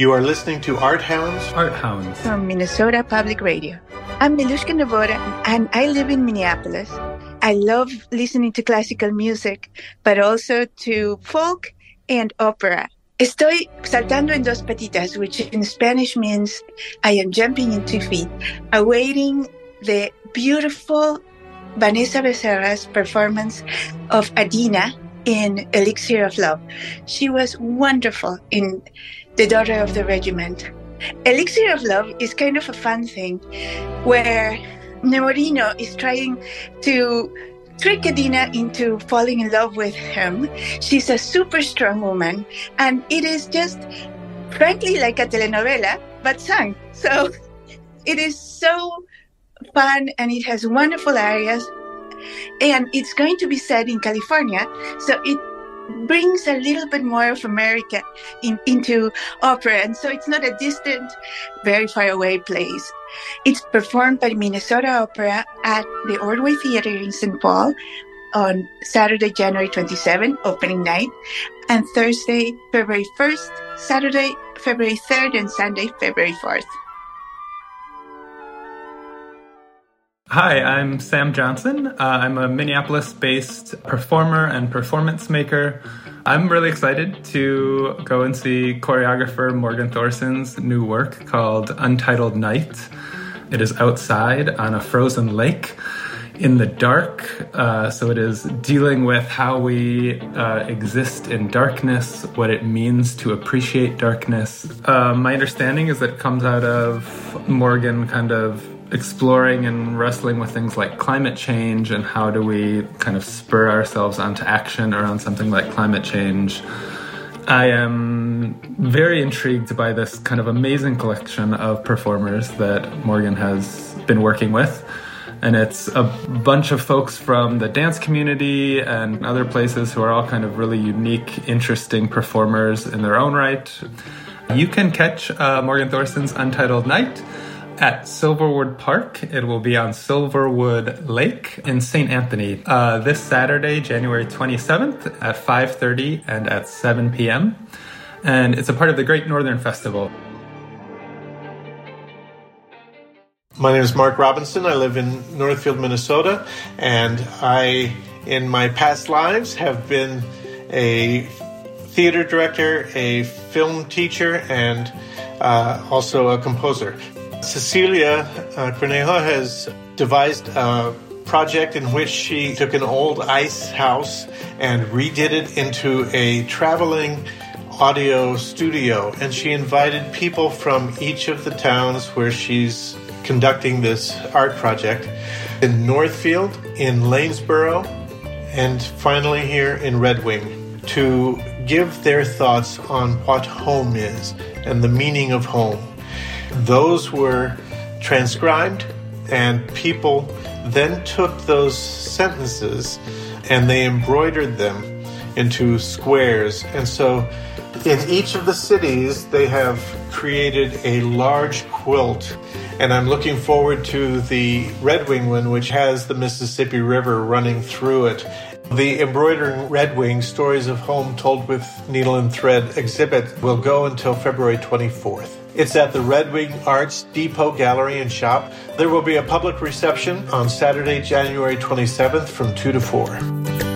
You are listening to Art Hounds. Art Hounds. From Minnesota Public Radio. I'm Miluska Novota, and I live in Minneapolis. I love listening to classical music, but also to folk and opera. Estoy saltando en dos patitas, which in Spanish means I am jumping in 2 feet, awaiting the beautiful Vanessa Becerra's performance of Adina in Elixir of Love. She was wonderful in The Daughter of the Regiment. Elixir of Love is kind of a fun thing where Nemorino is trying to trick Adina into falling in love with him. She's a super strong woman, and it is just, frankly, like a telenovela, but sung. So it is so fun, and it has wonderful arias, and it's going to be set in California, so it brings a little bit more of America into opera, and so it's not a distant, very far away place. It's performed by Minnesota Opera at the Ordway Theater in St. Paul on Saturday, January 27, opening night, and Thursday, February 1st, Saturday, February 3rd, and Sunday, February 4th. Hi, I'm Sam Johnson. I'm a Minneapolis-based performer and performance maker. I'm really excited to go and see choreographer Morgan Thorson's new work called Untitled Night. It is outside on a frozen lake in the dark. So it is dealing with how we exist in darkness, what it means to appreciate darkness. My understanding is that it comes out of Morgan kind of exploring and wrestling with things like climate change and how do we kind of spur ourselves onto action around something like climate change. I am very intrigued by this kind of amazing collection of performers that Morgan has been working with. And it's a bunch of folks from the dance community and other places who are all kind of really unique, interesting performers in their own right. You can catch Morgan Thorson's Untitled Night at Silverwood Park. It will be on Silverwood Lake in St. Anthony this Saturday, January 27th at 5:30 and at 7 p.m. And it's a part of the Great Northern Festival. My name is Mark Robinson. I live in Northfield, Minnesota. And I, in my past lives, have been a theater director, a film teacher, and also a composer. Cecilia Cornejo has devised a project in which she took an old ice house and redid it into a traveling audio studio. And she invited people from each of the towns where she's conducting this art project in Northfield, in Lanesboro, and finally here in Red Wing to give their thoughts on what home is and the meaning of home. Those were transcribed, and people then took those sentences and they embroidered them into squares. And so in each of the cities, they have created a large quilt. And I'm looking forward to the Red Wing one, which has the Mississippi River running through it. The Embroidering Red Wing Stories of Home Told with Needle and Thread exhibit will go until February 24th. It's at the Red Wing Arts Depot Gallery and Shop. There will be a public reception on Saturday, January 27th from 2 to 4.